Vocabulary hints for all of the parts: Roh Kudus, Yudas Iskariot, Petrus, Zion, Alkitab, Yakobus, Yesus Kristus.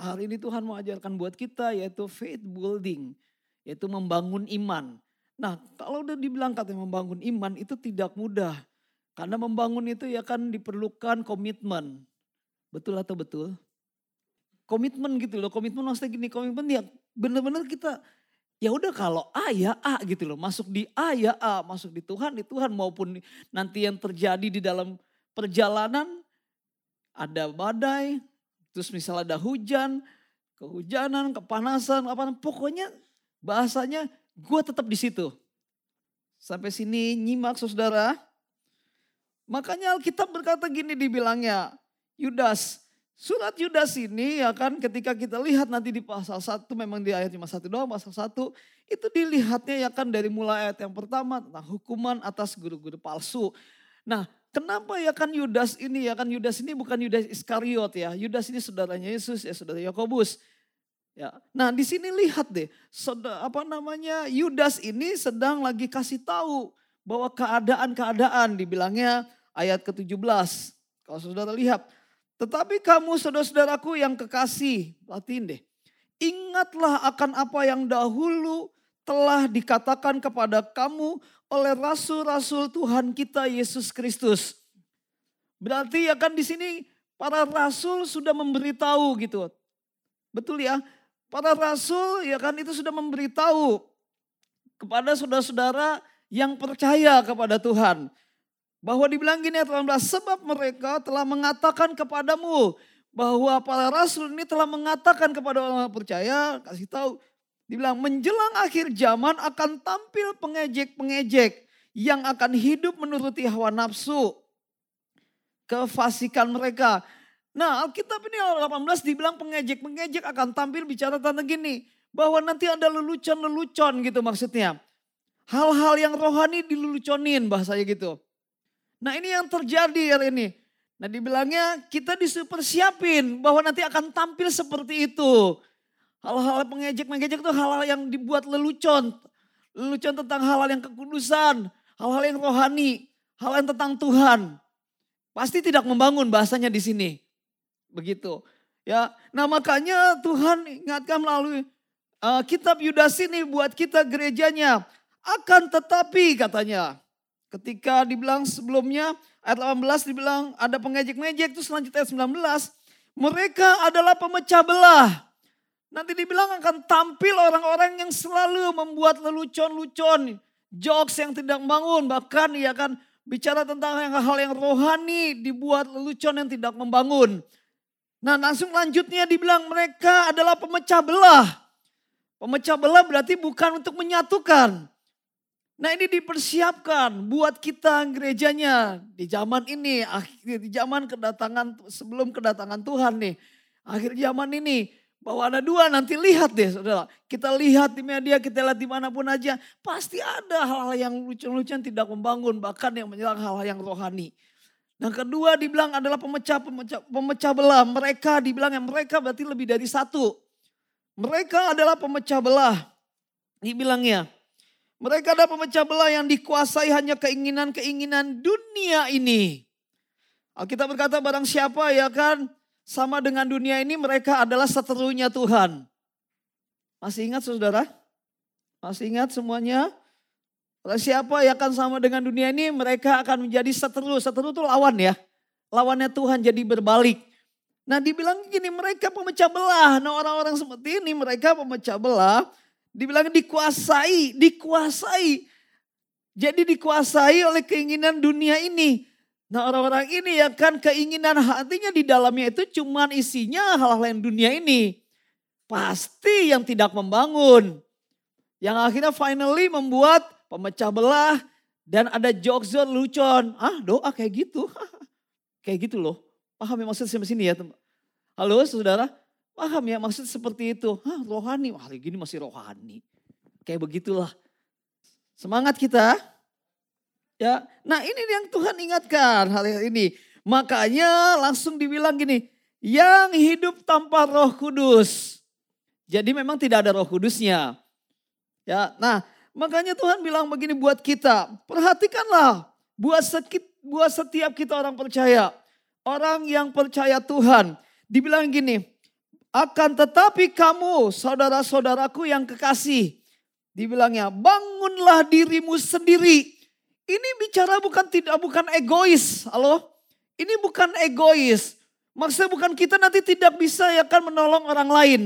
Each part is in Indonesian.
Hari ini Tuhan mau ajarkan buat kita yaitu faith building. Yaitu membangun iman. Nah kalau udah dibilang katanya membangun iman itu tidak mudah. Karena membangun itu ya kan diperlukan komitmen. Betul atau betul? Komitmen gitu loh. Komitmen maksudnya gini, komitmen ya benar-benar kita... Ya udah kalau A ya A gitu loh. Masuk di A ya A. Masuk di Tuhan maupun nanti yang terjadi di dalam perjalanan. Ada badai. Terus misalnya ada hujan. Kehujanan, kepanasan. Apa, pokoknya bahasanya gue tetap di situ. Sampai sini nyimak saudara. Makanya Alkitab berkata gini dibilangnya. Yudas. Surat Yudas ini ya kan ketika kita lihat nanti di pasal 1 memang di ayat cuma 1 doang pasal 1. Itu dilihatnya ya kan dari mulai ayat yang pertama tentang hukuman atas guru-guru palsu. Nah kenapa ya kan Yudas ini bukan Yudas Iskariot ya. Yudas ini saudaranya Yesus ya saudara Yakobus. Ya. Nah di sini lihat deh Yudas ini sedang lagi kasih tahu bahwa keadaan-keadaan dibilangnya ayat ke-17. Kalau saudara lihat. Tetapi kamu saudara-saudaraku yang kekasih, perhatiin deh. Ingatlah akan apa yang dahulu telah dikatakan kepada kamu oleh rasul-rasul Tuhan kita Yesus Kristus. Berarti ya kan di sini para rasul sudah memberitahu gitu. Betul ya? Para rasul ya kan itu sudah memberitahu kepada saudara-saudara yang percaya kepada Tuhan. Bahwa dibilang gini, sebab mereka telah mengatakan kepadamu bahwa para rasul ini telah mengatakan kepada orang percaya, kasih tahu, dibilang menjelang akhir zaman akan tampil pengejek-pengejek yang akan hidup menuruti hawa nafsu, kefasikan mereka. Nah, Alkitab ini 18 dibilang pengejek-pengejek akan tampil bicara tentang gini, bahwa nanti ada lelucon-lelucon gitu maksudnya. Hal-hal yang rohani dileluconin bahasanya gitu. Nah ini yang terjadi hari ini. Nah dibilangnya kita disuruh persiapin bahwa nanti akan tampil seperti itu. Hal-hal pengejek-mengejek itu hal-hal yang dibuat lelucon. Lelucon tentang hal-hal yang kekudusan, hal-hal yang rohani, hal yang tentang Tuhan. Pasti tidak membangun bahasanya di sini. Begitu. Ya, nah makanya Tuhan ingatkan melalui kitab Yudas ini buat kita gerejanya. Akan tetapi katanya. Ketika dibilang sebelumnya, ayat 18 dibilang ada pengejek-mengejek, terus lanjut ayat 19. Mereka adalah pemecah belah. Nanti dibilang akan tampil orang-orang yang selalu membuat lelucon-lucon. Jokes yang tidak membangun, bahkan ya kan bicara tentang hal yang rohani dibuat lelucon yang tidak membangun. Nah langsung lanjutnya dibilang mereka adalah pemecah belah. Pemecah belah berarti bukan untuk menyatukan. Nah ini dipersiapkan buat kita gerejanya di zaman ini, akhir di zaman kedatangan sebelum kedatangan Tuhan nih. Akhir zaman ini bahwa ada dua nanti lihat deh saudara. Kita lihat di media, kita lihat dimanapun aja. Pasti ada hal-hal yang lucu-lucuan tidak membangun bahkan yang menyerang hal-hal yang rohani. Nah kedua dibilang adalah pemecah belah. Mereka dibilang yang mereka berarti lebih dari satu. Mereka adalah pemecah belah dibilangnya. Mereka ada pemecah belah yang dikuasai hanya keinginan-keinginan dunia ini. Alkitab berkata barang siapa ya kan sama dengan dunia ini mereka adalah seterunya Tuhan. Masih ingat saudara? Masih ingat semuanya? Barang siapa ya kan sama dengan dunia ini mereka akan menjadi seteru. Seteru itu lawan ya. Lawannya Tuhan jadi berbalik. Nah dibilang gini mereka pemecah belah. Nah orang-orang seperti ini mereka pemecah belah. Dibilang dikuasai. Jadi dikuasai oleh keinginan dunia ini. Nah orang-orang ini ya kan keinginan hatinya di dalamnya itu cuman isinya hal-hal yang dunia ini. Pasti yang tidak membangun. Yang akhirnya finally membuat pemecah belah dan ada jokes lelucon. Ah doa kayak gitu. Kayak gitu loh. Paham ya maksudnya sampai sini ya teman. Halo saudara. Paham ya maksud seperti itu. Hah rohani, wah gini masih rohani. Kayak begitulah. Semangat kita. Ya. Nah ini yang Tuhan ingatkan hari ini. Makanya langsung dibilang gini. Yang hidup tanpa Roh Kudus. Jadi memang tidak ada Roh Kudusnya. Ya. Nah makanya Tuhan bilang begini buat kita. Perhatikanlah buat setiap kita orang percaya. Orang yang percaya Tuhan. Dibilang gini. Akan tetapi kamu, saudara-saudaraku yang kekasih, dibilangnya, bangunlah dirimu sendiri. Ini bicara bukan egois, halo? Ini bukan egois. Maksudnya bukan kita nanti tidak bisa ya kan menolong orang lain.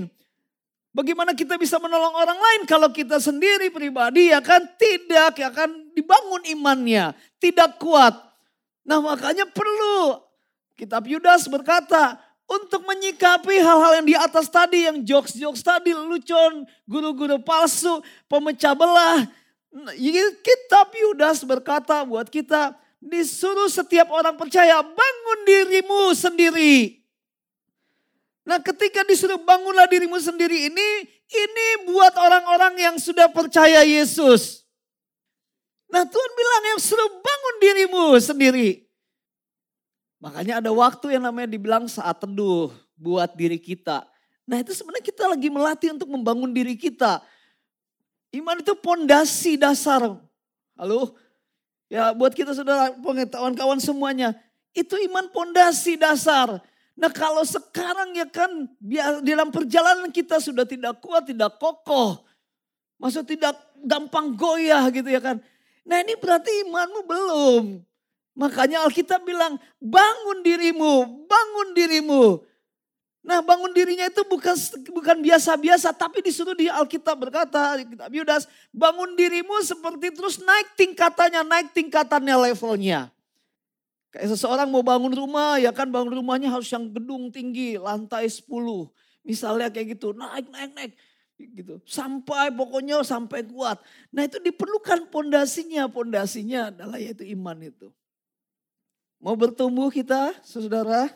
Bagaimana kita bisa menolong orang lain kalau kita sendiri pribadi ya kan tidak ya kan dibangun imannya, tidak kuat. Nah, makanya perlu kitab Yudas berkata, untuk menyikapi hal-hal yang di atas tadi, yang jokes-jokes tadi, lelucon, guru-guru palsu, pemecah belah. Kitab Yudas berkata buat kita, disuruh setiap orang percaya, bangun dirimu sendiri. Nah, ketika disuruh bangunlah dirimu sendiri ini buat orang-orang yang sudah percaya Yesus. Nah, Tuhan bilang yang suruh bangun dirimu sendiri. Makanya ada waktu yang namanya dibilang saat teduh buat diri kita. Nah, itu sebenarnya kita lagi melatih untuk membangun diri kita. Iman itu pondasi dasar. Halo? Ya, buat kita saudara, kawan-kawan semuanya. Itu iman pondasi dasar. Nah, kalau sekarang ya kan dalam perjalanan kita sudah tidak kuat, tidak kokoh. Maksud tidak gampang goyah gitu ya kan. Nah, ini berarti imanmu belum. Makanya Alkitab bilang, bangun dirimu, bangun dirimu. Nah, bangun dirinya itu bukan biasa-biasa, tapi disuruh di Alkitab berkata, Kitab Yudas, bangun dirimu seperti terus naik tingkatannya levelnya. Kayak seseorang mau bangun rumah, ya kan bangun rumahnya harus yang gedung tinggi, lantai 10. Misalnya kayak gitu, naik. Gitu. Sampai kuat. Nah, itu diperlukan pondasinya. Pondasinya adalah yaitu iman itu. Mau bertumbuh kita, saudara?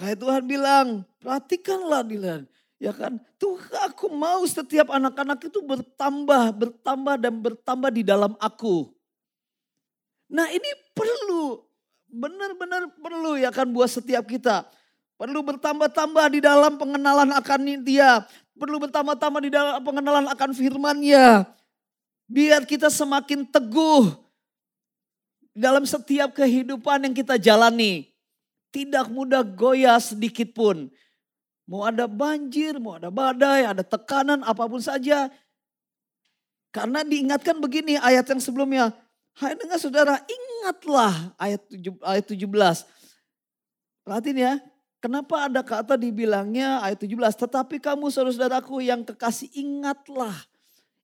Kayak Tuhan bilang, perhatikanlah Dilan. Ya kan, Tuh aku mau setiap anak-anak itu bertambah di dalam aku. Nah, ini perlu, benar-benar perlu ya kan buat setiap kita. Perlu bertambah-tambah di dalam pengenalan akan Dia. Perlu bertambah-tambah di dalam pengenalan akan firman-Nya. Biar kita semakin teguh dalam setiap kehidupan yang kita jalani. Tidak mudah goyah sedikit pun. Mau ada banjir, mau ada badai, ada tekanan, apapun saja. Karena diingatkan begini ayat yang sebelumnya. Hai dengar saudara, ingatlah ayat 17. Perhatiin ya. Kenapa ada kata dibilangnya ayat 17, tetapi kamu saudara-saudaraku yang kekasih ingatlah.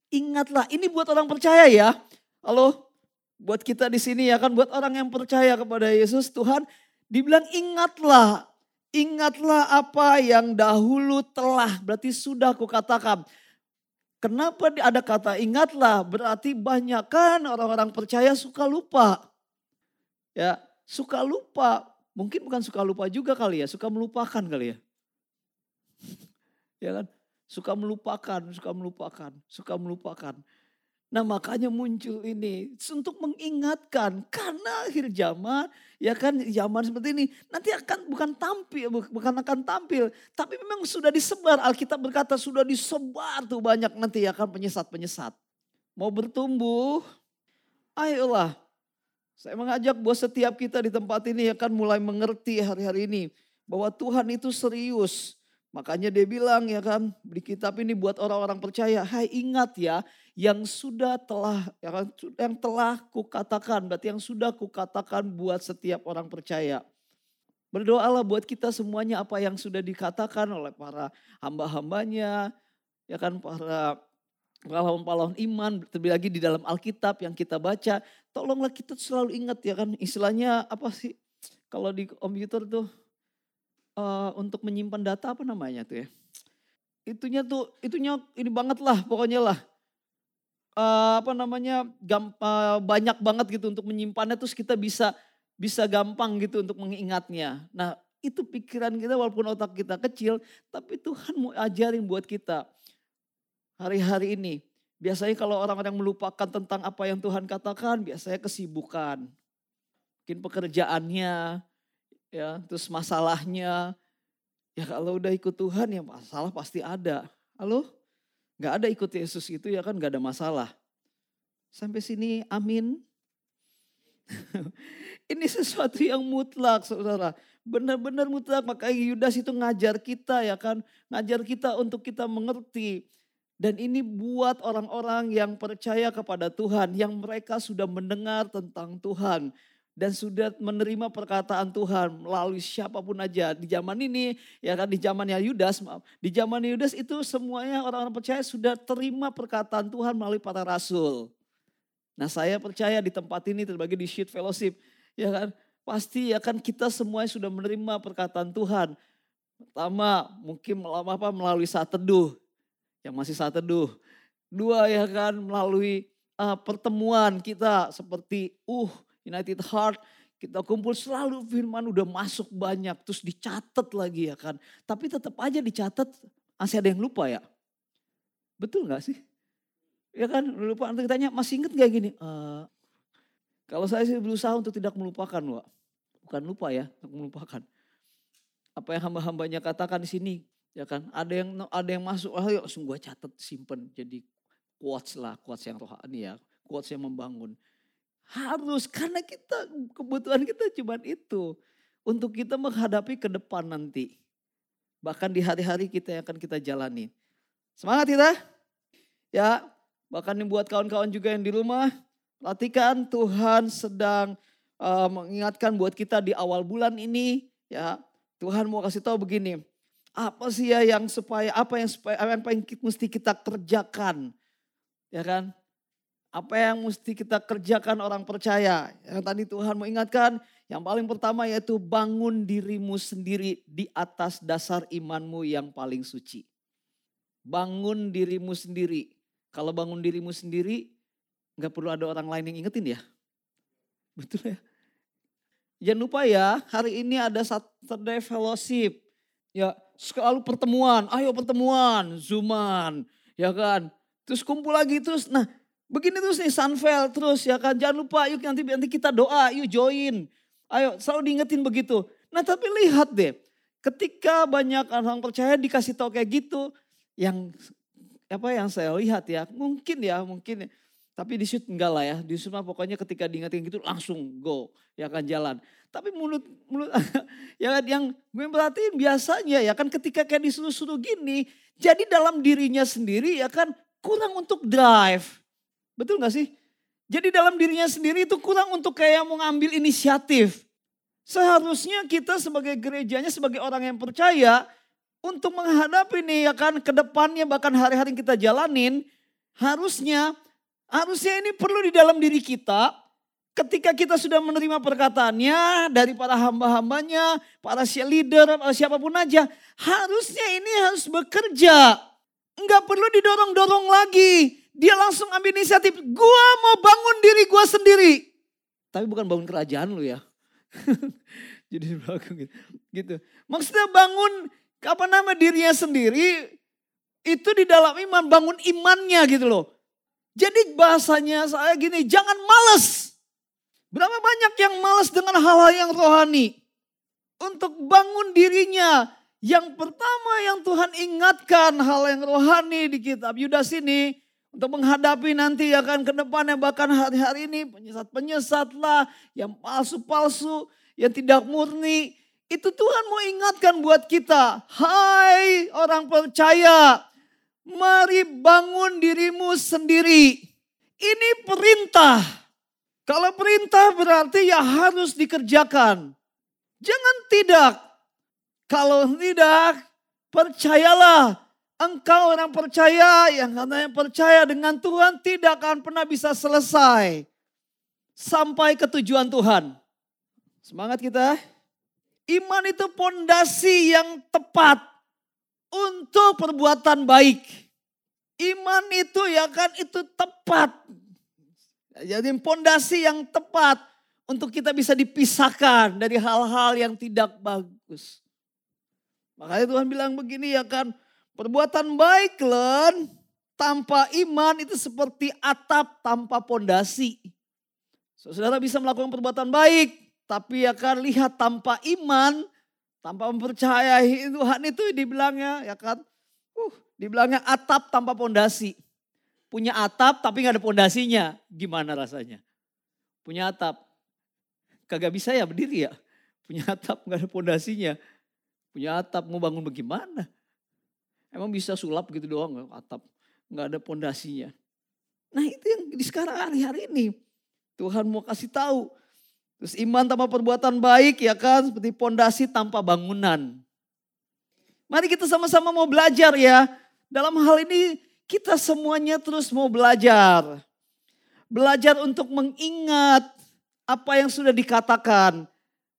Ingatlah, ini buat orang percaya ya. Halo, buat kita di sini ya kan, buat orang yang percaya kepada Yesus Tuhan. Dibilang ingatlah, ingatlah apa yang dahulu telah, berarti sudah kukatakan. Kenapa ada kata ingatlah, berarti banyak kan orang-orang percaya suka lupa. Ya, suka lupa. Mungkin bukan suka lupa juga kali ya, suka melupakan kali ya. Ya kan? Suka melupakan. Nah, makanya muncul ini untuk mengingatkan karena akhir zaman ya kan zaman seperti ini nanti bukan akan tampil, tapi memang sudah disebar. Alkitab berkata sudah disebar tuh banyak nanti ya kan penyesat. Mau bertumbuh, ayolah. Saya mengajak buat setiap kita di tempat ini ya kan mulai mengerti hari-hari ini. Bahwa Tuhan itu serius. Makanya dia bilang ya kan di kitab ini buat orang-orang percaya. Hai ingat ya yang sudah telah, ya kan, yang telah kukatakan. Berarti yang sudah kukatakan buat setiap orang percaya. Berdoalah buat kita semuanya apa yang sudah dikatakan oleh para hamba-hambanya. Ya kan para pahlawan-pahlawan iman, terlebih lagi di dalam Alkitab yang kita baca. Tolonglah kita selalu ingat ya kan, istilahnya apa sih? Kalau di komputer tuh, untuk menyimpan data apa namanya tuh ya? Itunya ini banget lah pokoknya lah. Banyak banget gitu untuk menyimpannya terus kita bisa gampang gitu untuk mengingatnya. Nah itu pikiran kita walaupun otak kita kecil, tapi Tuhan mau ajarin buat kita. Hari-hari ini, biasanya kalau orang-orang melupakan tentang apa yang Tuhan katakan, biasanya kesibukan. Mungkin pekerjaannya, ya, terus masalahnya. Ya kalau udah ikut Tuhan ya masalah pasti ada. Halo? Gak ada ikut Yesus itu ya kan gak ada masalah. Sampai sini amin. Ini sesuatu yang mutlak, saudara. Benar-benar mutlak. Makanya Yudas itu ngajar kita, ya kan. Ngajar kita untuk kita mengerti. Dan ini buat orang-orang yang percaya kepada Tuhan. Yang mereka sudah mendengar tentang Tuhan. Dan sudah menerima perkataan Tuhan melalui siapapun aja. Di zaman ini, ya kan, di zamannya Yudas, maaf. Di zaman Yudas itu semuanya orang-orang percaya sudah terima perkataan Tuhan melalui para rasul. Nah, saya percaya di tempat ini terbagi di Sheet Fellowship, ya kan. Pasti ya kan kita semua sudah menerima perkataan Tuhan. Pertama, mungkin melalui saat teduh. Yang masih saat teduh. Dua, ya kan, melalui pertemuan kita seperti United Heart, kita kumpul selalu firman udah masuk banyak, terus dicatat lagi, ya kan. Tapi tetap aja dicatat, masih ada yang lupa ya. Betul gak sih? Ya kan, lupa, nanti ditanya masih inget gak gini? Kalau saya sih berusaha untuk tidak melupakan, Wak. Bukan lupa ya, untuk melupakan. Apa yang hamba-hambanya katakan di sini, ya kan. Ada yang masuk, ayo langsung gue catat, simpen. Jadi quotes yang rohani ya, quotes yang membangun. Harus, karena kita kebutuhan kita cuma itu. Untuk kita menghadapi ke depan nanti. Bahkan di hari-hari kita yang akan kita jalani. Semangat kita. Ya, bahkan buat kawan-kawan juga yang di rumah. Perhatikan Tuhan sedang mengingatkan buat kita di awal bulan ini. Ya, Tuhan mau kasih tahu begini. Apa sih ya yang supaya, apa yang mesti kita kerjakan. Ya kan? Apa yang mesti kita kerjakan orang percaya. Yang tadi Tuhan mau ingatkan. Yang paling pertama yaitu bangun dirimu sendiri di atas dasar imanmu yang paling suci. Bangun dirimu sendiri. Kalau bangun dirimu sendiri gak perlu ada orang lain yang ingetin ya. Betul ya. Jangan lupa ya, hari ini ada Saturday Fellowship. Ya, selalu pertemuan. Ayo pertemuan. Zooman. Ya kan. Terus kumpul lagi terus. Nah, begini terus nih, Sunfell terus ya kan. Jangan lupa, yuk nanti kita doa, yuk join. Ayo, selalu diingetin begitu. Nah tapi lihat deh, ketika banyak orang percaya dikasih tahu kayak gitu, yang saya lihat ya, mungkin ya. Tapi di shoot enggak lah ya, di shoot mah pokoknya ketika diingetin gitu langsung go, ya kan jalan. Tapi mulut ya yang gue perhatiin biasanya ya kan ketika kayak disuruh-suruh gini, jadi dalam dirinya sendiri ya kan kurang untuk drive. Betul gak sih? Jadi dalam dirinya sendiri itu kurang untuk kayak mau ngambil inisiatif. Seharusnya kita sebagai gerejanya, sebagai orang yang percaya, untuk menghadapi nih ya kan, ke depannya bahkan hari-hari kita jalanin, harusnya ini perlu di dalam diri kita, ketika kita sudah menerima perkataannya, dari para hamba-hambanya, para leader, siapapun aja, harusnya ini harus bekerja. Enggak perlu didorong-dorong lagi. Dia langsung ambil inisiatif, gue mau bangun diri gue sendiri. Tapi bukan bangun kerajaan lu ya. Jadi berlaku gitu. Maksudnya bangun dirinya sendiri itu di dalam iman, bangun imannya gitu loh. Jadi bahasanya saya gini, jangan malas. Berapa banyak yang malas dengan hal-hal yang rohani. Untuk bangun dirinya. Yang pertama yang Tuhan ingatkan hal yang rohani di kitab Yudas ini. Untuk menghadapi nanti ya kan ke depannya bahkan hari-hari ini penyesat-penyesat lah. Yang palsu-palsu, yang tidak murni. Itu Tuhan mau ingatkan buat kita. Hai orang percaya, mari bangun dirimu sendiri. Ini perintah. Kalau perintah berarti ya harus dikerjakan. Jangan tidak. Kalau tidak, percayalah. Engkau orang percaya yang katanya percaya dengan Tuhan tidak akan pernah bisa selesai sampai ke tujuan Tuhan. Semangat kita. Iman itu pondasi yang tepat untuk perbuatan baik. Iman itu ya kan itu tepat. Jadi pondasi yang tepat untuk kita bisa dipisahkan dari hal-hal yang tidak bagus. Makanya Tuhan bilang begini ya kan. Perbuatan baik, Len, tanpa iman itu seperti atap tanpa pondasi. Saudara bisa melakukan perbuatan baik, tapi ya kan lihat tanpa iman, tanpa mempercayai Tuhan itu dibilangnya ya kan, dibilangnya atap tanpa pondasi. Punya atap tapi nggak ada pondasinya, gimana rasanya? Punya atap, kagak bisa ya berdiri ya. Punya atap gak ada pondasinya. Punya atap mau bangun bagaimana? Emang bisa sulap gitu doang atap gak ada pondasinya. Nah itu yang di sekarang hari-hari ini Tuhan mau kasih tahu. Terus iman tanpa perbuatan baik ya kan seperti pondasi tanpa bangunan. Mari kita sama-sama mau belajar ya. Dalam hal ini kita semuanya terus mau belajar. Belajar untuk mengingat apa yang sudah dikatakan.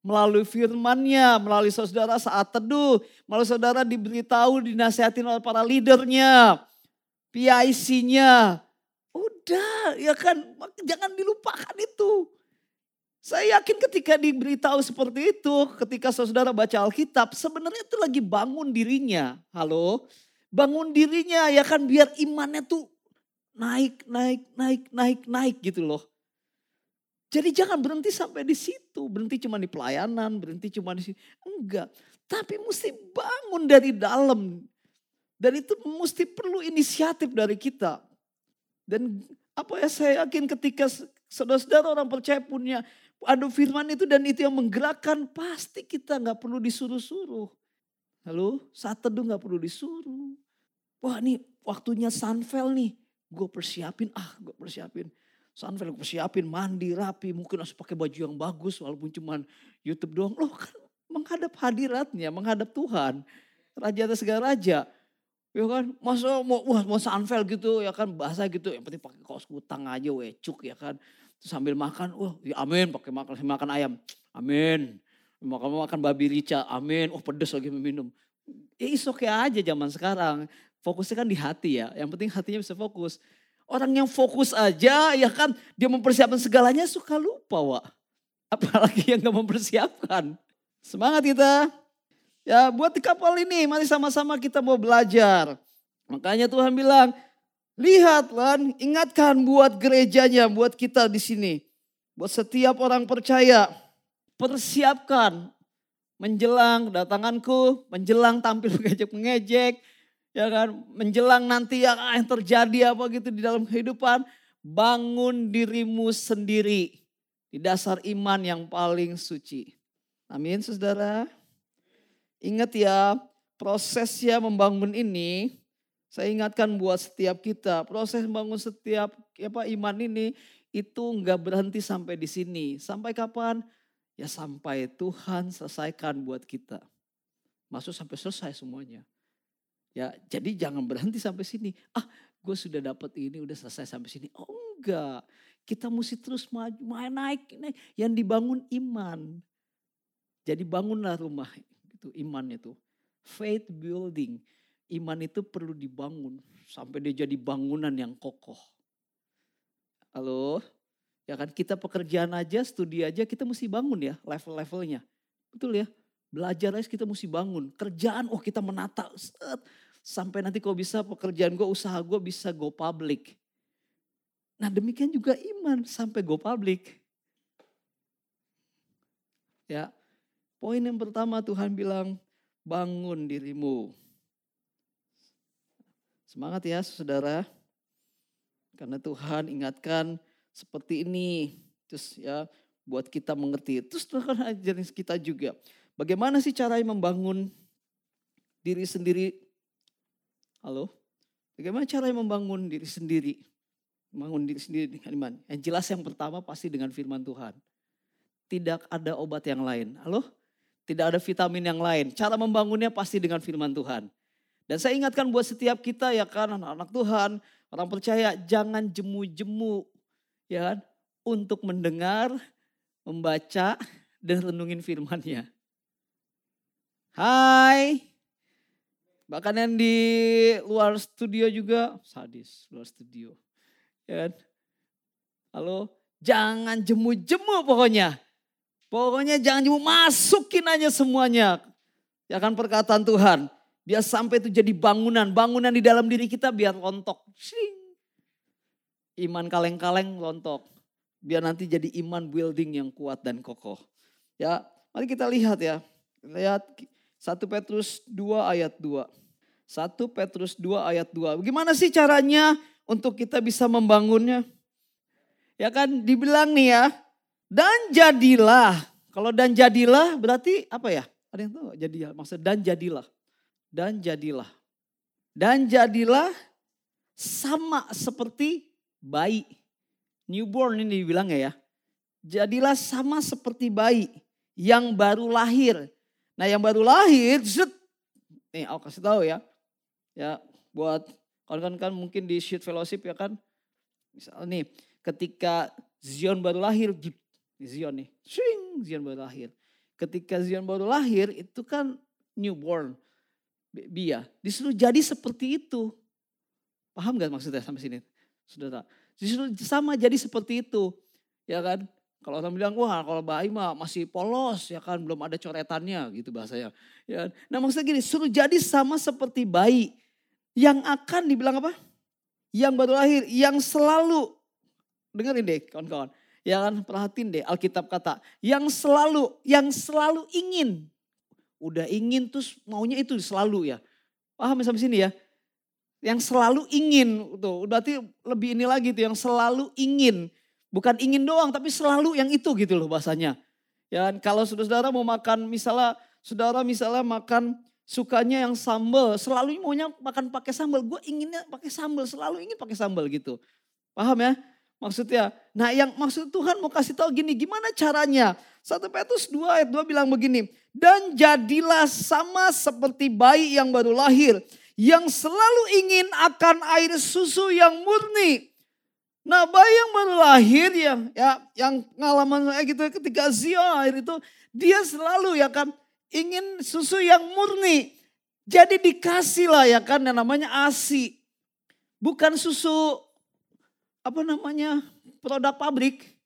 Melalui firman-Nya, melalui saudara saat teduh. Melalui saudara diberitahu, dinasehatin oleh para leadernya. PIC-nya. Udah ya kan jangan dilupakan itu. Saya yakin ketika diberitahu seperti itu, ketika saudara baca Alkitab, sebenarnya itu lagi bangun dirinya. Halo, bangun dirinya ya kan biar imannya tuh naik gitu loh. Jadi jangan berhenti sampai di situ, berhenti cuma di pelayanan, berhenti cuma di situ. Enggak, tapi mesti bangun dari dalam. Dan itu mesti perlu inisiatif dari kita. Dan apa ya saya yakin ketika saudara-saudara orang percaya punya ada firman itu dan itu yang menggerakkan, pasti kita gak perlu disuruh-suruh. Lalu saat teduh gak perlu disuruh. Wah nih waktunya sunvel nih, gue persiapin. Sunvel gue persiapin, mandi rapi, mungkin harus pakai baju yang bagus walaupun cuman YouTube doang. Loh kan menghadap hadiratnya, menghadap Tuhan. Raja atas segala raja. Ya kan, masa mau sunvel gitu ya kan bahasa gitu. Yang penting pakai kaos kutang aja wecuk ya kan. Terus sambil makan, ya amin pakai makan ayam. Amin. Makan babi rica, amin. Pedes lagi minum. Ya isok ya aja zaman sekarang. Fokusnya kan di hati ya. Yang penting hatinya bisa fokus. Orang yang fokus aja ya kan dia mempersiapkan segalanya suka lupa Wak. Apalagi yang gak mempersiapkan. Semangat kita. Ya buat di kapal ini mari sama-sama kita mau belajar. Makanya Tuhan bilang, lihatlah, ingatkan buat gerejanya, buat kita di sini. Buat setiap orang percaya, persiapkan menjelang datanganku, menjelang tampil mengejek-mengejek. Ya kan, menjelang nanti yang terjadi apa gitu di dalam kehidupan. Bangun dirimu sendiri di dasar iman yang paling suci. Amin saudara. Ingat ya, prosesnya membangun ini, saya ingatkan buat setiap kita, proses membangun setiap iman ini, itu gak berhenti sampai di sini. Sampai kapan? Ya sampai Tuhan selesaikan buat kita. Maksud sampai selesai semuanya. Ya, jadi jangan berhenti sampai sini. Gue sudah dapat ini, udah selesai sampai sini. Oh enggak, kita mesti terus naik. Yang dibangun iman. Jadi bangunlah rumah. Itu iman itu, faith building. Iman itu perlu dibangun sampai dia jadi bangunan yang kokoh. Halo, ya kan kita pekerjaan aja, studi aja kita mesti bangun ya level-levelnya. Betul ya, belajar aja kita mesti bangun. Kerjaan, kita menata. Sampai nanti kalau bisa pekerjaan gue, usaha gue bisa go public. Nah demikian juga iman sampai go public. Ya. Poin yang pertama Tuhan bilang bangun dirimu. Semangat ya saudara. Karena Tuhan ingatkan seperti ini. Terus ya buat kita mengerti. Terus Tuhan ajarin kita juga. Bagaimana sih cara membangun diri sendiri? Halo? Bagaimana cara membangun diri sendiri? Membangun diri sendiri dengan iman. Yang jelas yang pertama pasti dengan firman Tuhan. Tidak ada obat yang lain. Halo? Tidak ada vitamin yang lain. Cara membangunnya pasti dengan firman Tuhan. Dan saya ingatkan buat setiap kita ya kan anak-anak Tuhan. Orang percaya jangan jemu-jemu ya kan. Untuk mendengar, membaca dan renungin firman-Nya. Hai. Bahkan yang di luar studio juga. Sadis luar studio. Ya kan. Halo. Jangan jemu-jemu pokoknya. Pokoknya jangan cuma masukin aja semuanya. Ya kan perkataan Tuhan. Biar sampai itu jadi bangunan. Bangunan di dalam diri kita biar lontok. Shing. Iman kaleng-kaleng lontok. Biar nanti jadi iman building yang kuat dan kokoh. Ya, mari kita lihat ya. Lihat 1 Petrus 2 ayat 2. 1 Petrus 2 ayat 2. Bagaimana sih caranya untuk kita bisa membangunnya? Ya kan dibilang nih ya. Dan jadilah. Kalau dan jadilah berarti apa ya? Ada yang tahu jadi maksud dan jadilah. Dan jadilah. Dan jadilah sama seperti bayi. Newborn ini dibilangnya ya. Jadilah sama seperti bayi yang baru lahir. Nah yang baru lahir, nih aku kasih tahu ya. Ya buat kawan-kawan kan mungkin di Sheet Fellowship ya kan. Misalnya nih ketika Zion baru lahir, Zion nih, Zion baru lahir. Ketika Zion baru lahir itu kan newborn, baby ya. Disuruh jadi seperti itu. Paham gak maksudnya sampai sini? Saudara, disuruh sama jadi seperti itu. Ya kan? Kalau orang bilang, wah kalau bayi mah masih polos ya kan, belum ada coretannya gitu bahasanya. Ya. Nah maksudnya gini, suruh jadi sama seperti bayi. Yang akan dibilang apa? Yang baru lahir, yang selalu, dengerin deh kawan-kawan. Ya kan, perhatiin deh Alkitab kata, yang selalu ingin. Udah ingin terus maunya itu selalu ya. Paham sampai sini ya? Yang selalu ingin, tuh berarti lebih ini lagi tuh, yang selalu ingin. Bukan ingin doang tapi selalu yang itu gitu loh bahasanya. Ya, kalau saudara mau makan misalnya makan sukanya yang sambal, selalu maunya makan pakai sambal. Gue inginnya pakai sambal, selalu ingin pakai sambal gitu. Paham ya? Maksudnya. Nah, yang maksud Tuhan mau kasih tahu gini, gimana caranya? 1 Petrus 2 ayat 2 bilang begini, dan jadilah sama seperti bayi yang baru lahir, yang selalu ingin akan air susu yang murni. Nah bayi yang baru lahir yang pengalaman saya gitu ketika Zion lahir itu dia selalu ya kan ingin susu yang murni. Jadi dikasih lah ya kan yang namanya ASI. Bukan susu produk pabrik.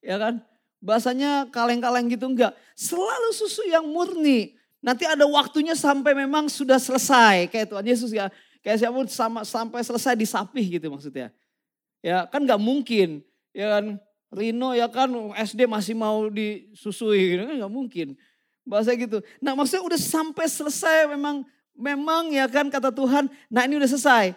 Ya kan bahasanya kaleng-kaleng gitu enggak. Selalu susu yang murni. Nanti ada waktunya sampai memang sudah selesai. Kayak Tuhan Yesus ya. Kayak siapa sama sampai selesai disapih gitu maksudnya. Ya kan gak mungkin, ya kan Rino ya kan SD masih mau disusui gitu kan gak mungkin. Bahasa gitu. Nah maksudnya udah sampai selesai memang ya kan kata Tuhan. Nah ini udah selesai.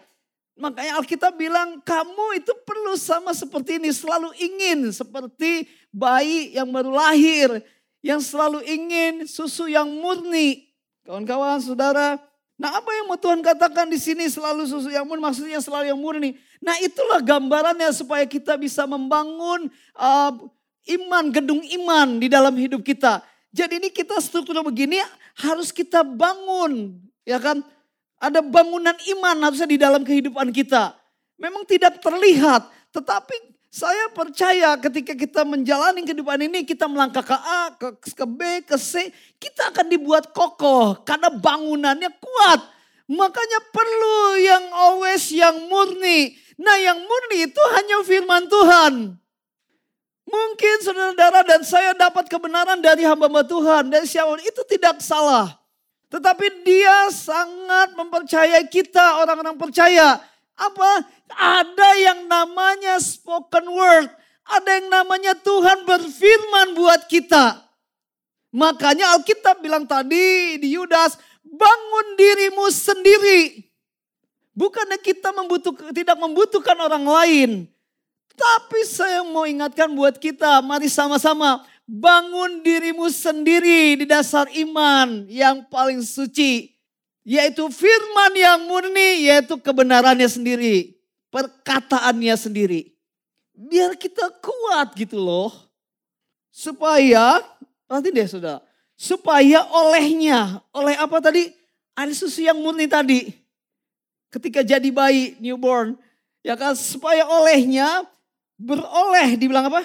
Makanya Alkitab bilang kamu itu perlu sama seperti ini. Selalu ingin seperti bayi yang baru lahir. Yang selalu ingin susu yang murni. Kawan-kawan saudara. Nah apa yang mau Tuhan katakan di sini selalu susu yang murni, maksudnya selalu yang murni. Nah itulah gambarannya supaya kita bisa membangun iman, gedung iman di dalam hidup kita. Jadi ini kita struktur begini harus kita bangun ya kan. Ada bangunan iman harusnya di dalam kehidupan kita. Memang tidak terlihat tetapi saya percaya ketika kita menjalani kehidupan ini kita melangkah ke A, ke B, ke C. Kita akan dibuat kokoh karena bangunannya kuat. Makanya perlu yang always yang murni. Nah yang murni itu hanya firman Tuhan. Mungkin saudara dan saya dapat kebenaran dari hamba-hamba Tuhan. Dari siapa itu tidak salah. Tetapi dia sangat mempercayai kita orang-orang percaya. Apa? Ada yang namanya spoken word. Ada yang namanya Tuhan berfirman buat kita. Makanya Alkitab bilang tadi di Yudas, bangun dirimu sendiri. Bukannya kita tidak membutuhkan orang lain. Tapi saya mau ingatkan buat kita, mari sama-sama bangun dirimu sendiri di dasar iman yang paling suci. Yaitu firman yang murni, yaitu kebenarannya sendiri. Perkataannya sendiri. Biar kita kuat gitu loh. Supaya, nanti deh saudara. Supaya olehnya, oleh apa tadi? Air susu yang murni tadi. Ketika jadi bayi, newborn. Ya kan, supaya olehnya, beroleh dibilang apa?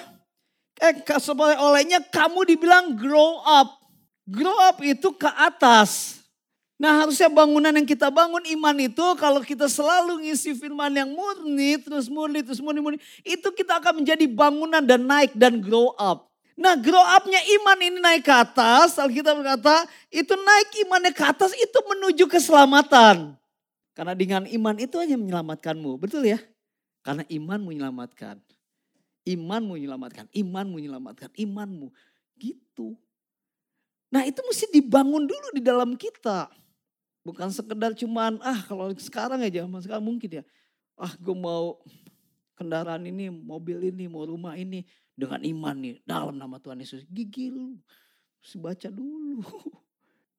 Supaya olehnya kamu dibilang grow up. Grow up itu ke atas. Nah harusnya bangunan yang kita bangun iman itu kalau kita selalu ngisi firman yang murni, terus murni. Itu kita akan menjadi bangunan dan naik dan grow up. Nah grow up-nya iman ini naik ke atas, Alkitab berkata itu naik imannya ke atas itu menuju keselamatan. Karena dengan iman itu hanya menyelamatkanmu, betul ya? Karena iman menyelamatkan, imanmu gitu. Nah itu mesti dibangun dulu di dalam kita. Bukan sekedar cuman kalau sekarang aja zaman sekarang mungkin ya. Gue mau kendaraan ini, mobil ini, mau rumah ini. dengan iman nih dalam nama Tuhan Yesus. Gigi lu mesti baca dulu.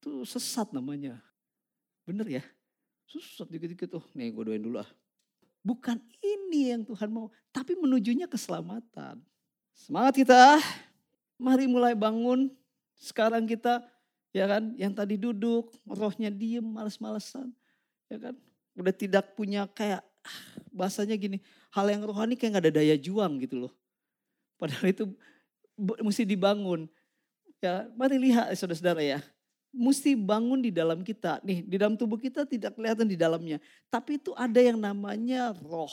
Itu sesat namanya. Bener ya? Susah dikit-dikit tuh. Nih gue doain dulu ah. Bukan ini yang Tuhan mau. Tapi menujunya keselamatan. Semangat kita. Mari mulai bangun. Sekarang kita ya kan. Yang tadi duduk. Rohnya diem. Malas-malesan. Ya kan. Udah tidak punya kayak. Bahasanya gini. Hal yang rohani kayak gak ada daya juang gitu loh. Padahal itu mesti dibangun. Ya, mari lihat saudara-saudara ya. Mesti bangun di dalam kita. Nih, di dalam tubuh kita tidak kelihatan di dalamnya. Tapi itu ada yang namanya roh.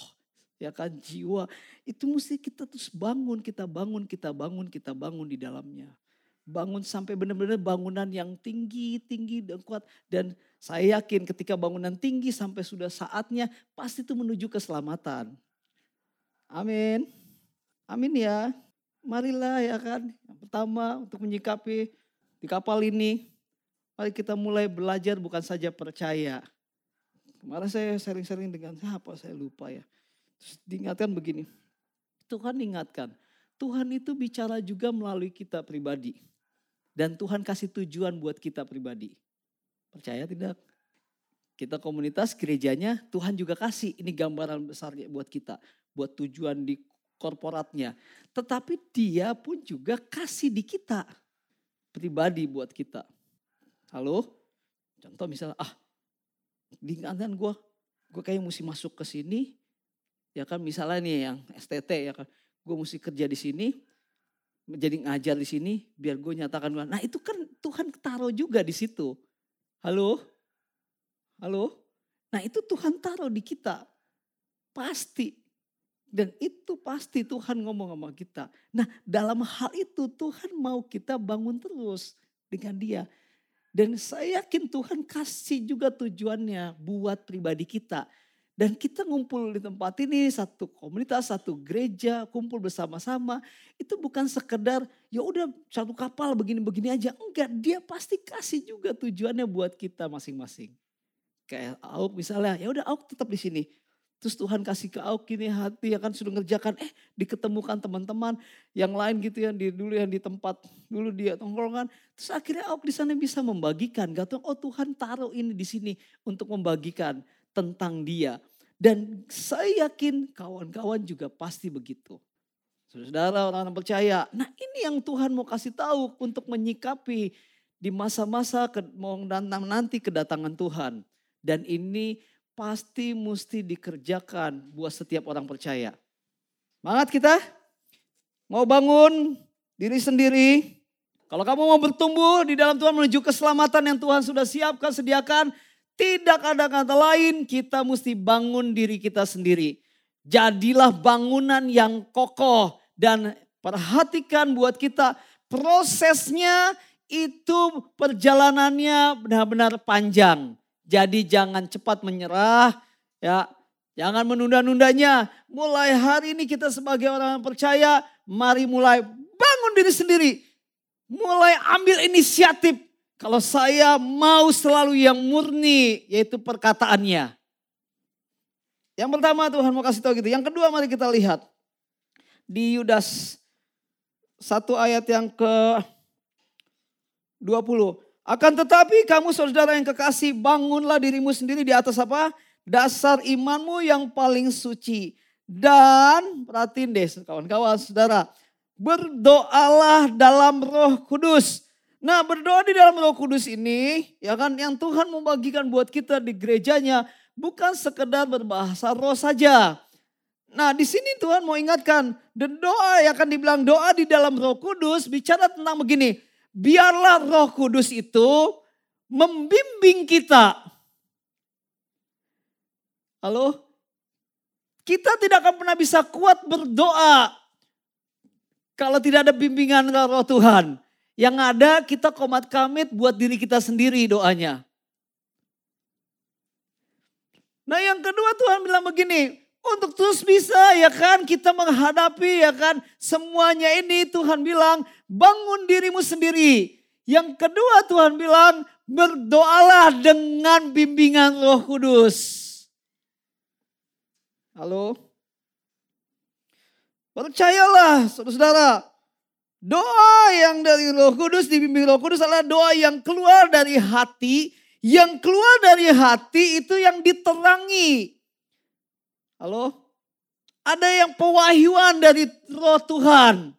Ya kan, jiwa. Itu mesti kita terus bangun, kita bangun, kita bangun, kita bangun di dalamnya. Bangun sampai benar-benar bangunan yang tinggi, tinggi dan kuat. Dan saya yakin ketika bangunan tinggi sampai sudah saatnya, pasti itu menuju keselamatan. Amin. Amin ya. Marilah ya kan. Yang pertama untuk menyikapi di kapal ini. Mari kita mulai belajar bukan saja percaya. Kemarin saya sering-sering dengan siapa saya lupa ya. Terus diingatkan begini. Tuhan ingatkan. Tuhan itu bicara juga melalui kita pribadi. Dan Tuhan kasih tujuan buat kita pribadi. Percaya tidak? Kita komunitas gerejanya Tuhan juga kasih. Ini gambaran besarnya buat kita. Buat tujuan di korporatnya. Tetapi dia pun juga kasih di kita. Pribadi buat kita. Halo, contoh misalnya, diingatkan gue kayaknya mesti masuk ke sini, ya kan misalnya nih yang STT ya kan, gue mesti kerja di sini, jadi ngajar di sini, biar gue nyatakan, nah itu kan Tuhan taruh juga di situ, halo, nah itu Tuhan taruh di kita, pasti, dan itu pasti Tuhan ngomong sama kita, nah dalam hal itu Tuhan mau kita bangun terus dengan dia. Dan saya yakin Tuhan kasih juga tujuannya buat pribadi kita. Dan kita ngumpul di tempat ini, satu komunitas, satu gereja, kumpul bersama-sama. Itu bukan sekedar ya udah satu kapal begini-begini aja. Enggak, dia pasti kasih juga tujuannya buat kita masing-masing. Kayak Auk misalnya, ya udah Auk tetap di sini. Terus Tuhan kasih ke Auk gini hati yang kan sudah ngerjakan. Diketemukan teman-teman yang lain gitu ya. Dulu yang di tempat dulu dia tongkrongan. Terus akhirnya Auk di sana bisa membagikan. Gatau, oh Tuhan taruh ini di sini untuk membagikan tentang dia. Dan saya yakin kawan-kawan juga pasti begitu. Saudara orang-orang percaya. Nah ini yang Tuhan mau kasih tahu untuk menyikapi di masa-masa nanti kedatangan Tuhan. Dan ini pasti mesti dikerjakan buat setiap orang percaya. Semangat kita. Mau bangun diri sendiri. Kalau kamu mau bertumbuh di dalam Tuhan menuju keselamatan yang Tuhan sudah siapkan, sediakan. Tidak ada kata lain, kita mesti bangun diri kita sendiri. Jadilah bangunan yang kokoh. Dan perhatikan buat kita prosesnya itu perjalanannya benar-benar panjang. Jadi jangan cepat menyerah, ya. Jangan menunda-nundanya. Mulai hari ini kita sebagai orang percaya, mari mulai bangun diri sendiri. Mulai ambil inisiatif. Kalau saya mau selalu yang murni, yaitu perkataannya. Yang pertama Tuhan mau kasih tahu gitu. Yang kedua mari kita lihat. Di Yudas 1 ayat yang ke-20. Akan tetapi kamu saudara yang kekasih bangunlah dirimu sendiri di atas apa? Dasar imanmu yang paling suci. Dan perhatiin deh kawan-kawan saudara. Berdoalah dalam Roh Kudus. Nah berdoa di dalam Roh Kudus ini ya kan yang Tuhan membagikan buat kita di gerejanya. Bukan sekedar berbahasa roh saja. Nah di sini Tuhan mau ingatkan. Dan doa yang akan dibilang doa di dalam Roh Kudus bicara tentang begini. Biarlah Roh Kudus itu membimbing kita. Halo? Kita tidak akan pernah bisa kuat berdoa kalau tidak ada bimbingan Roh Tuhan. Yang ada kita komat-kamit buat diri kita sendiri doanya. Nah yang kedua Tuhan bilang begini. Untuk terus bisa ya kan kita menghadapi ya kan semuanya ini Tuhan bilang bangun dirimu sendiri. Yang kedua Tuhan bilang berdoalah dengan bimbingan Roh Kudus. Halo? Percayalah saudara, doa yang dari Roh Kudus, dibimbing Roh Kudus adalah doa yang keluar dari hati. Yang keluar dari hati itu yang diterangi. Halo? Ada yang pewahyuan dari Roh Tuhan.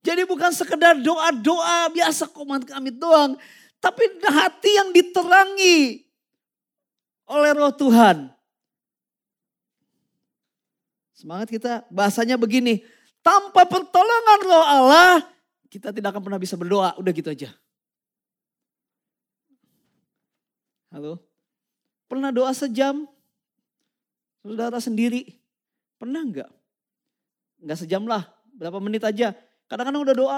Jadi bukan sekedar doa-doa biasa komat kamit doang. Tapi hati yang diterangi oleh Roh Tuhan. Semangat kita, bahasanya begini. Tanpa pertolongan Roh Allah, kita tidak akan pernah bisa berdoa. Udah gitu aja. Halo, pernah doa sejam, saudara sendiri, pernah enggak? Enggak sejam lah, berapa menit aja. Kadang-kadang udah doa,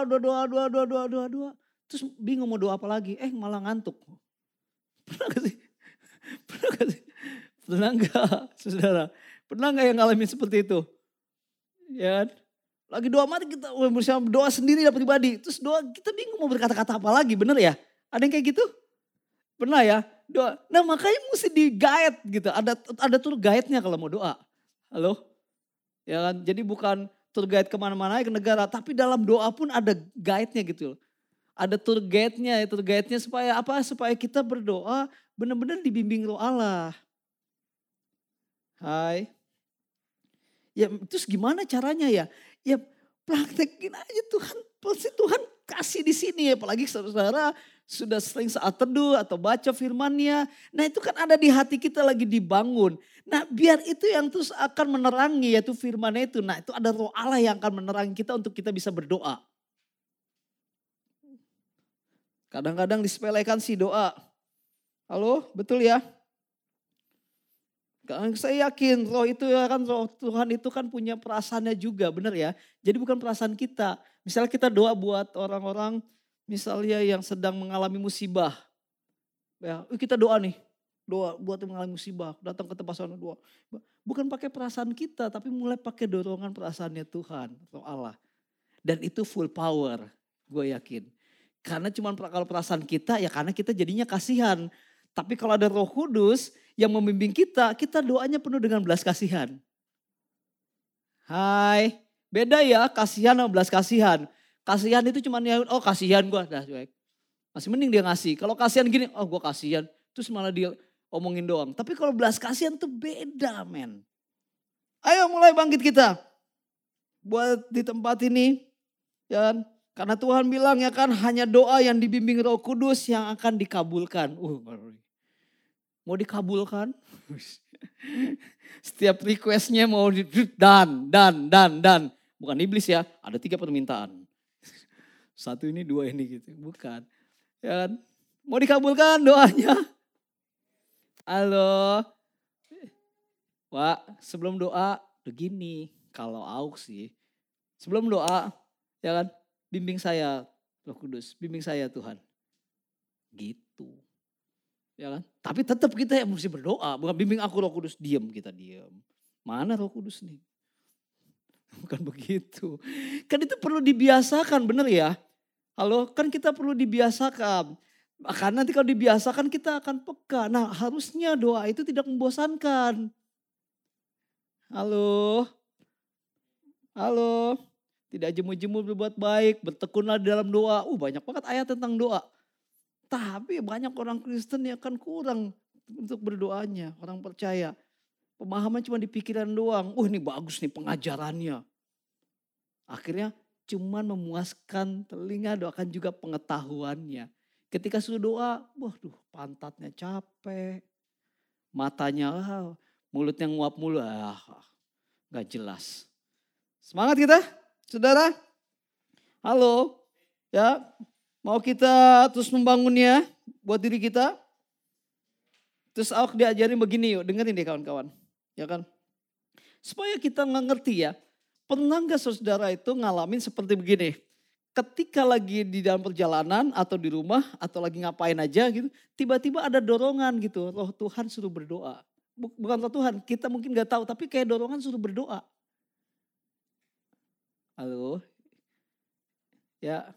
terus bingung mau doa apa lagi, malah ngantuk. Pernah gak sih? Pernah enggak, saudara? Pernah enggak yang ngalamin seperti itu? Ya, lagi doa mati kita, bersama doa sendiri dan pribadi, terus doa kita bingung mau berkata-kata apa lagi, bener ya? Ada yang kayak gitu? Pernah ya? Doa. Nah makanya mesti di-guide gitu. Ada tour guide-nya kalau mau doa. Halo? Ya kan? Jadi bukan tour guide kemana-mana ke negara. Tapi dalam doa pun ada guide-nya gitu. Ada tour guide-nya supaya apa? Supaya kita berdoa benar-benar dibimbing Roh Allah. Hai. Ya terus gimana caranya ya? Ya praktekin aja Tuhan. Pasti Tuhan kasih di sini. Apalagi saudara sudah sering saat teduh atau baca firman-Nya. Nah itu kan ada di hati kita lagi dibangun. Nah biar itu yang terus akan menerangi yaitu firman-Nya itu. Nah itu ada Roh Allah yang akan menerangi kita untuk kita bisa berdoa. Kadang-kadang disepelekan sih doa. Halo, betul ya? Saya yakin roh itu kan, Roh Tuhan itu kan punya perasaannya juga, benar ya? Jadi bukan perasaan kita. Misalnya kita doa buat orang-orang misalnya yang sedang mengalami musibah. Ya, kita doa nih. Doa buat yang mengalami musibah. Datang ke tempat sana doa. Bukan pakai perasaan kita. Tapi mulai pakai dorongan perasaannya Tuhan. Atau Allah. Dan itu full power. Gue yakin. Karena cuma kalau perasaan kita. Ya karena kita jadinya kasihan. Tapi kalau ada Roh Kudus. Yang membimbing kita. Kita doanya penuh dengan belas kasihan. Hai. Beda ya. Kasihan sama belas kasihan. Kasihan itu cuma kasihan gue. Nah, masih mending dia ngasih. Kalau kasihan gini, gue kasihan. Terus malah dia omongin doang. Tapi kalau belas kasihan tuh beda men. Ayo mulai bangkit kita. Buat di tempat ini. Ya, karena Tuhan bilang ya kan hanya doa yang dibimbing Roh Kudus yang akan dikabulkan. Mau dikabulkan? Setiap requestnya mau dan. Bukan iblis ya. Ada 3 permintaan. 1 ini, 2 ini gitu. Bukan. Ya kan? Mau dikabulkan doanya. Halo. Wak, sebelum doa begini. Kalau auk sih. Sebelum doa, ya kan? Bimbing saya Roh Kudus. Bimbing saya Tuhan. Gitu. Ya kan? Tapi tetap kita yang mesti berdoa. Bukan bimbing aku Roh Kudus. Diam kita, diam. Mana Roh Kudus nih? Bukan begitu. Kan itu perlu dibiasakan, benar ya? Halo, kan kita perlu dibiasakan. Karena nanti kalau dibiasakan kita akan peka. Nah harusnya doa itu tidak membosankan. Halo. Tidak jemu-jemu berbuat baik, bertekunlah dalam doa. Banyak banget ayat tentang doa. Tapi banyak orang Kristen yang kan kurang untuk berdoanya, orang percaya. Pemahaman cuma di pikiran doang. Ini bagus nih pengajarannya. Akhirnya cuman memuaskan telinga, doakan juga pengetahuannya. Ketika sudah doa, pantatnya capek. Matanya, mulutnya nguap mulu, gak jelas. Semangat kita, saudara. Halo, ya mau kita terus membangunnya buat diri kita. Terus aku diajarin begini yuk, dengerin deh kawan-kawan. Ya kan? Supaya kita gak ngerti ya. Pernah gak saudara itu ngalamin seperti begini. Ketika lagi di dalam perjalanan atau di rumah atau lagi ngapain aja gitu. Tiba-tiba ada dorongan gitu. Roh Tuhan suruh berdoa. Bukan Roh Tuhan, kita mungkin gak tahu. Tapi kayak dorongan suruh berdoa. Halo. Ya.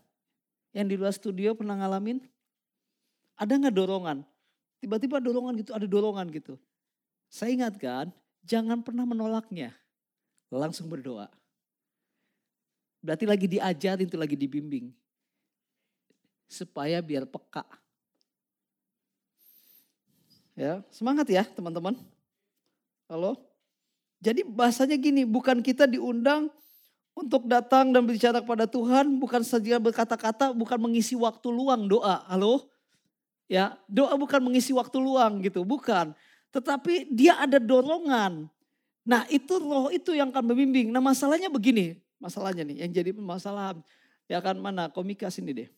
Yang di luar studio pernah ngalamin? Ada gak dorongan? Tiba-tiba dorongan gitu, ada dorongan gitu. Saya ingatkan, jangan pernah menolaknya. Langsung berdoa. Berarti lagi diajarin tuh, lagi dibimbing. Supaya biar peka. Ya, semangat ya teman-teman. Halo. Jadi bahasanya gini, bukan kita diundang untuk datang dan berbicara kepada Tuhan, bukan saja berkata-kata, bukan mengisi waktu luang doa. Halo. Ya, doa bukan mengisi waktu luang gitu, bukan. Tetapi dia ada dorongan. Nah, itu roh itu yang akan membimbing. Nah, masalahnya begini, masalahnya nih yang jadi masalah ya kan mana komika sini deh.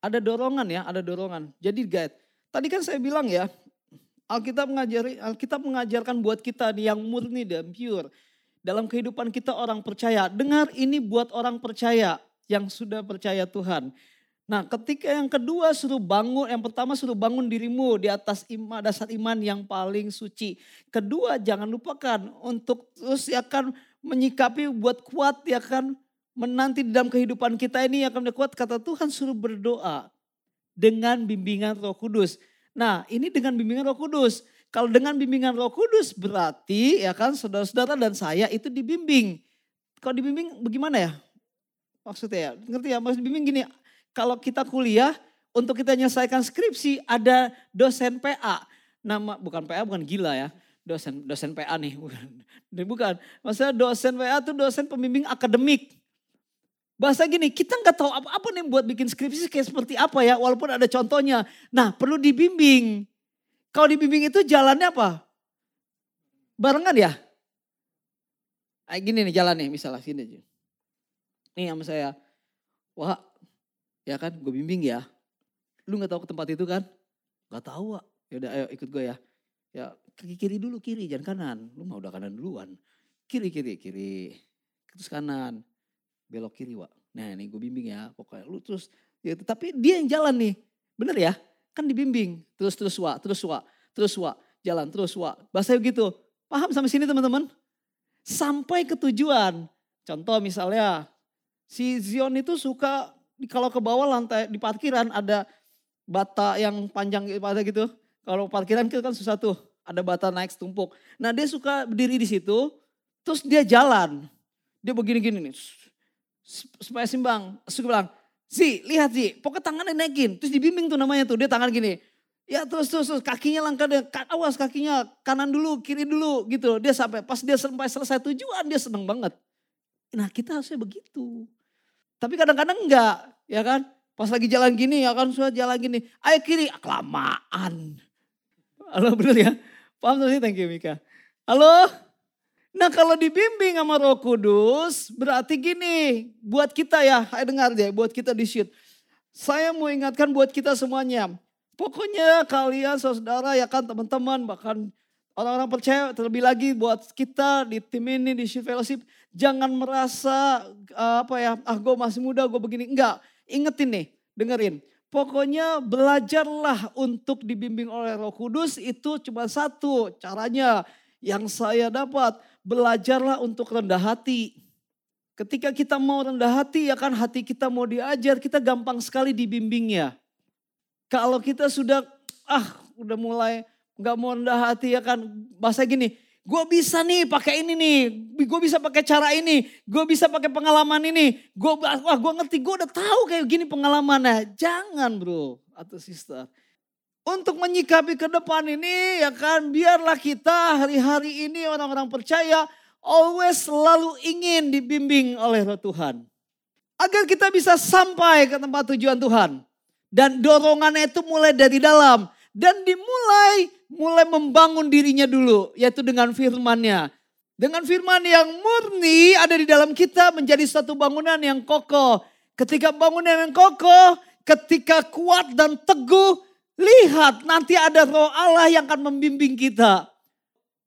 Ada dorongan ya, ada dorongan. Jadi guys, tadi kan saya bilang ya, Alkitab mengajarkan buat kita yang murni dan pure. Dalam kehidupan kita orang percaya, dengar ini buat orang percaya yang sudah percaya Tuhan. Nah, ketika yang kedua suruh bangun, yang pertama suruh bangun dirimu di atas iman, dasar iman yang paling suci. Kedua, jangan lupakan untuk terus ya kan menyikapi buat kuat ya kan menanti dalam kehidupan kita ini yang akan kuat, kata Tuhan suruh berdoa dengan bimbingan Roh Kudus. Nah, ini dengan bimbingan Roh Kudus. Kalau dengan bimbingan Roh Kudus berarti ya kan saudara-saudara dan saya itu dibimbing. Kalau dibimbing bagaimana ya? Maksudnya ya, ngerti ya? Maksud bimbing gini, kalau kita kuliah, untuk kita menyelesaikan skripsi ada dosen PA. Nama bukan PA, bukan gila ya. Dosen PA nih. Bukan. Maksudnya dosen PA itu dosen pembimbing akademik. Bahasa gini, kita gak tahu apa-apa nih buat bikin skripsi kayak seperti apa ya. Walaupun ada contohnya. Nah, perlu dibimbing. Kalau dibimbing itu jalannya apa? Barengan ya? Kayak gini nih jalan nih misalnya. Gini aja. Nih sama saya. Wah. Ya kan, gue bimbing ya. Lu gak tahu ke tempat itu kan? Gak tahu, Wak. Yaudah ayo ikut gue ya. Ya kiri dulu, kiri, jangan kanan. Lu mah udah kanan duluan. Kiri. Terus kanan. Belok kiri, Wak. Nah ini gue bimbing ya. Pokoknya lu terus. Ya, tapi dia yang jalan nih. Bener ya? Kan dibimbing. Terus, Wak. Terus, Wak. Jalan, terus, Wak. Bahasanya gitu. Paham sampai sini teman-teman? Sampai ke tujuan. Contoh misalnya. Si Zion itu suka... Kalau ke bawah lantai di parkiran ada bata yang panjang gitu. Kalau parkiran itu kan susah tuh. Ada bata naik setumpuk. Nah dia suka berdiri di situ. Terus dia jalan. Dia begini-gini nih. Supaya seimbang. Terus dia bilang, Zi lihat Zi. Pokoknya tangannya naikin. Terus dibimbing tuh namanya tuh. Dia tangan gini. Ya terus. Kakinya langkah dia. Awas kakinya. Kanan dulu, kiri dulu gitu. Dia sampai pas dia selesai tujuan dia seneng banget. Nah kita harusnya begitu. Tapi kadang-kadang enggak, ya kan? Pas lagi jalan gini, ya kan? Sudah jalan gini, ayo kiri, kelamaan. Halo bener ya? Paham sih, thank you Mika. Halo? Nah kalau dibimbing sama Roh Kudus, berarti gini, buat kita ya, ayo dengar deh, buat kita di shoot. Saya mau ingatkan buat kita semuanya. Pokoknya kalian saudara ya kan teman-teman, bahkan orang-orang percaya terlebih lagi buat kita di tim ini, di Shift Fellowship. Jangan merasa gue masih muda, gue begini. Enggak, ingetin nih, dengerin. Pokoknya belajarlah untuk dibimbing oleh Roh Kudus itu cuma satu caranya yang saya dapat. Belajarlah untuk rendah hati. Ketika kita mau rendah hati ya kan hati kita mau diajar, kita gampang sekali dibimbingnya. Kalau kita udah mulai... Gak mau rendah hati ya kan. Bahasa gini. Gue bisa nih pakai ini nih. Gue bisa pakai cara ini. Gue bisa pakai pengalaman ini. Gue ngerti. Gue udah tahu kayak gini pengalamannya. Jangan bro. Atau sister. Untuk menyikapi ke depan ini ya kan. Biarlah kita hari-hari ini orang-orang percaya. Always selalu ingin dibimbing oleh Roh Tuhan. Agar kita bisa sampai ke tempat tujuan Tuhan. Dan dorongannya itu mulai dari dalam. Dan dimulai membangun dirinya dulu. Yaitu dengan firman-Nya. Dengan firman yang murni ada di dalam kita menjadi satu bangunan yang kokoh. Ketika bangunan yang kokoh, ketika kuat dan teguh. Lihat nanti ada Roh Allah yang akan membimbing kita.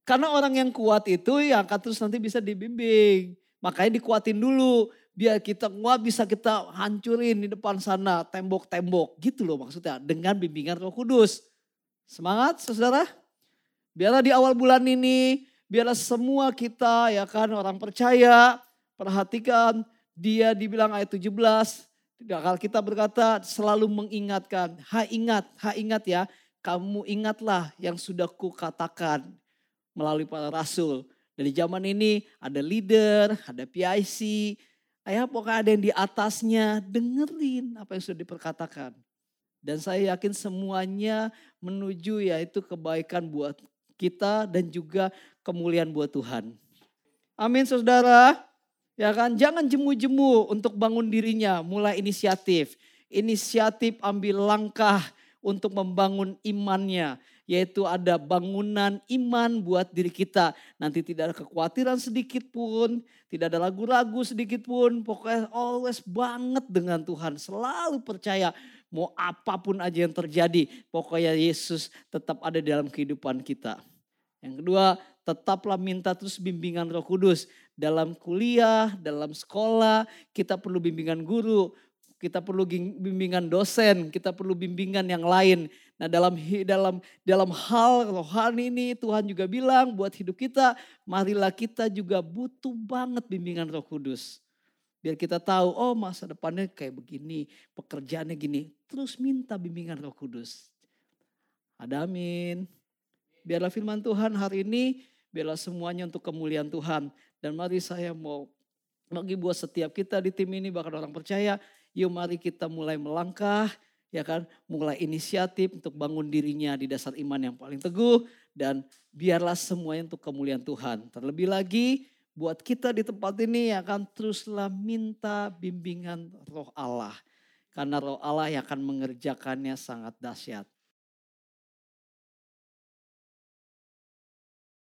Karena orang yang kuat itu yang akan terus nanti bisa dibimbing. Makanya dikuatin dulu. Biar kita kuat bisa kita hancurin di depan sana tembok-tembok. Gitu loh maksudnya dengan bimbingan Roh Kudus. Semangat saudara. Biarlah di awal bulan ini, biarlah semua kita ya kan orang percaya. Perhatikan dia dibilang ayat 17. Kalau kita berkata selalu mengingatkan. Ha ingat ya. Kamu ingatlah yang sudah kukatakan melalui para rasul. Dari zaman ini ada leader, ada PIC, ayah pokoknya ada yang di atasnya, dengerin apa yang sudah diperkatakan. Dan saya yakin semuanya menuju yaitu kebaikan buat kita dan juga kemuliaan buat Tuhan. Amin saudara. Ya kan, jangan jemu-jemu untuk bangun dirinya, mulai inisiatif. Inisiatif ambil langkah untuk membangun imannya, yaitu ada bangunan iman buat diri kita. Nanti tidak ada kekhawatiran sedikit pun, tidak ada ragu-ragu sedikit pun, pokoknya always banget dengan Tuhan, selalu percaya. Mau apapun aja yang terjadi, pokoknya Yesus tetap ada dalam kehidupan kita. Yang kedua, tetaplah minta terus bimbingan Roh Kudus. Dalam kuliah, dalam sekolah, kita perlu bimbingan guru, kita perlu bimbingan dosen, kita perlu bimbingan yang lain. Nah, dalam hal rohani ini Tuhan juga bilang buat hidup kita, marilah kita juga butuh banget bimbingan Roh Kudus. Biar kita tahu, oh masa depannya kayak begini, pekerjaannya gini. Terus minta bimbingan Roh Kudus. Ada amin. Biarlah firman Tuhan hari ini, biarlah semuanya untuk kemuliaan Tuhan. Dan mari saya mau bagi buat setiap kita di tim ini, bahkan orang percaya. Yuk mari kita mulai melangkah, ya kan, mulai inisiatif untuk bangun dirinya di dasar iman yang paling teguh. Dan biarlah semuanya untuk kemuliaan Tuhan. Terlebih lagi, buat kita di tempat ini akan teruslah minta bimbingan Roh Allah. Karena Roh Allah yang akan mengerjakannya sangat dahsyat.